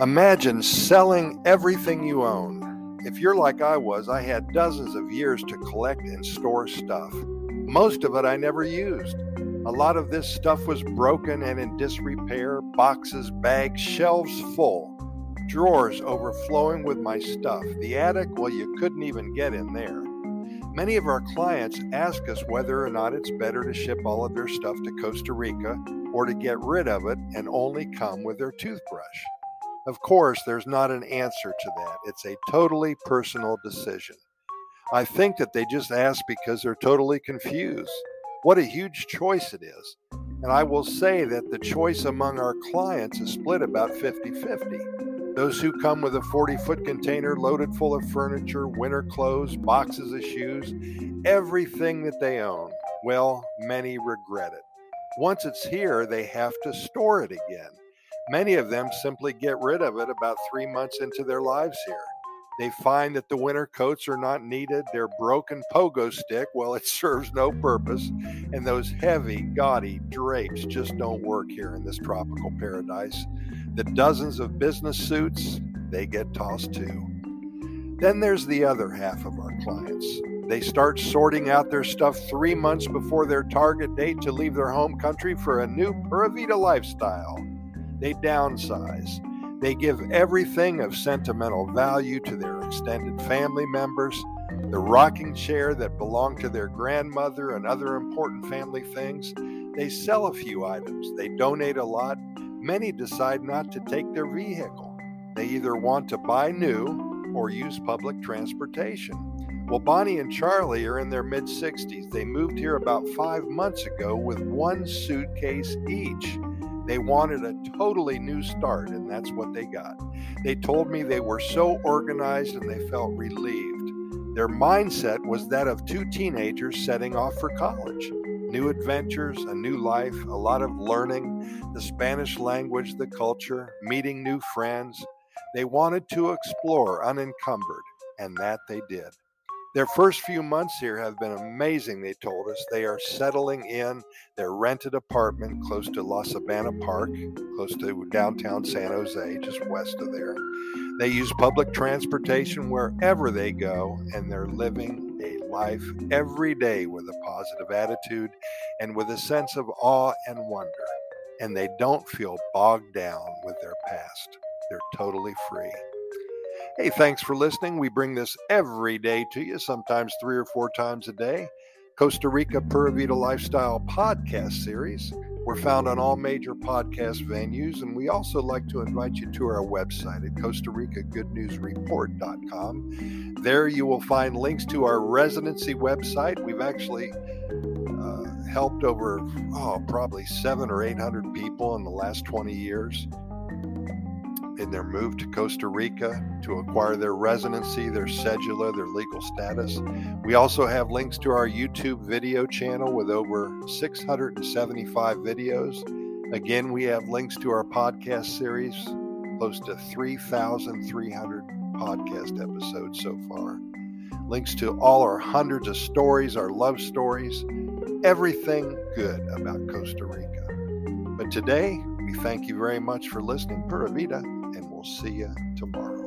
Imagine selling everything you own. If you're like I was, I had dozens of years to collect and store stuff. Most of it I never used. A lot of this stuff was broken and in disrepair, boxes, bags, shelves full, drawers overflowing with my stuff. The attic, well, you couldn't even get in there. Many of our clients ask us whether or not it's better to ship all of their stuff to Costa Rica or to get rid of it and only come with their toothbrush. Of course, there's not an answer to that. It's a totally personal decision. I think that they just ask because they're totally confused. What a huge choice it is. And I will say that the choice among our clients is split about 50-50. Those who come with a 40-foot container loaded full of furniture, winter clothes, boxes of shoes, everything that they own. Well, many regret it. Once it's here, they have to store it again. Many of them simply get rid of it about 3 months into their lives here. They find that the winter coats are not needed, their broken pogo stick, well, it serves no purpose, and those heavy, gaudy drapes just don't work here in this tropical paradise. The dozens of business suits, they get tossed too. Then there's the other half of our clients. They start sorting out their stuff 3 months before their target date to leave their home country for a new Pura Vida lifestyle. They downsize. They give everything of sentimental value to their extended family members, the rocking chair that belonged to their grandmother and other important family things. They sell a few items. They donate a lot. Many decide not to take their vehicle. They either want to buy new or use public transportation. Well, Bonnie and Charlie are in their mid-60s. They moved here about 5 months ago with one suitcase each. They wanted a totally new start, and that's what they got. They told me they were so organized and they felt relieved. Their mindset was that of two teenagers setting off for college. New adventures, a new life, a lot of learning, the Spanish language, the culture, meeting new friends. They wanted to explore unencumbered, and that they did. Their first few months here have been amazing, they told us. They are settling in their rented apartment close to La Sabana Park, close to downtown San Jose, just west of there. They use public transportation wherever they go, and they're living a life every day with a positive attitude and with a sense of awe and wonder. And they don't feel bogged down with their past. They're totally free. Hey, thanks for listening. We bring this every day to you, sometimes 3 or 4 times a day. Costa Rica Pura Vida Lifestyle Podcast Series. We're found on all major podcast venues, and we also like to invite you to our website at CostaRicaGoodNewsReport.com. There you will find links to our residency website. We've actually helped over probably 700 or 800 people in the last 20 years. In their move to Costa Rica to acquire their residency, their cedula, their legal status. We also have links to our YouTube video channel with over 675 videos. Again, we have links to our podcast series, close to 3,300 podcast episodes so far. Links to all our hundreds of stories, our love stories, everything good about Costa Rica. But today, we thank you very much for listening, Pura Vida. We'll see you tomorrow.